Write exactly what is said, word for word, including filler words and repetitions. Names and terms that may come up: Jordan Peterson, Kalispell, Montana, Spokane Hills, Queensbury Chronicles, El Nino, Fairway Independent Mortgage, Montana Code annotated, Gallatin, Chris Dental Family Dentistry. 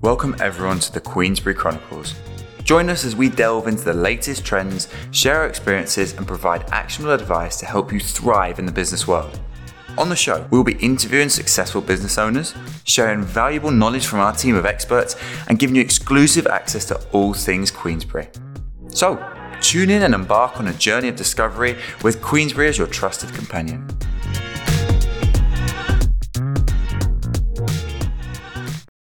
Welcome everyone to the Queensbury Chronicles. Join us as we delve into the latest trends, share our experiences and provide actionable advice to help you thrive in the business world. On the show, we'll be interviewing successful business owners, sharing valuable knowledge from our team of experts and giving you exclusive access to all things Queensbury. So, tune in and embark on a journey of discovery with Queensbury as your trusted companion.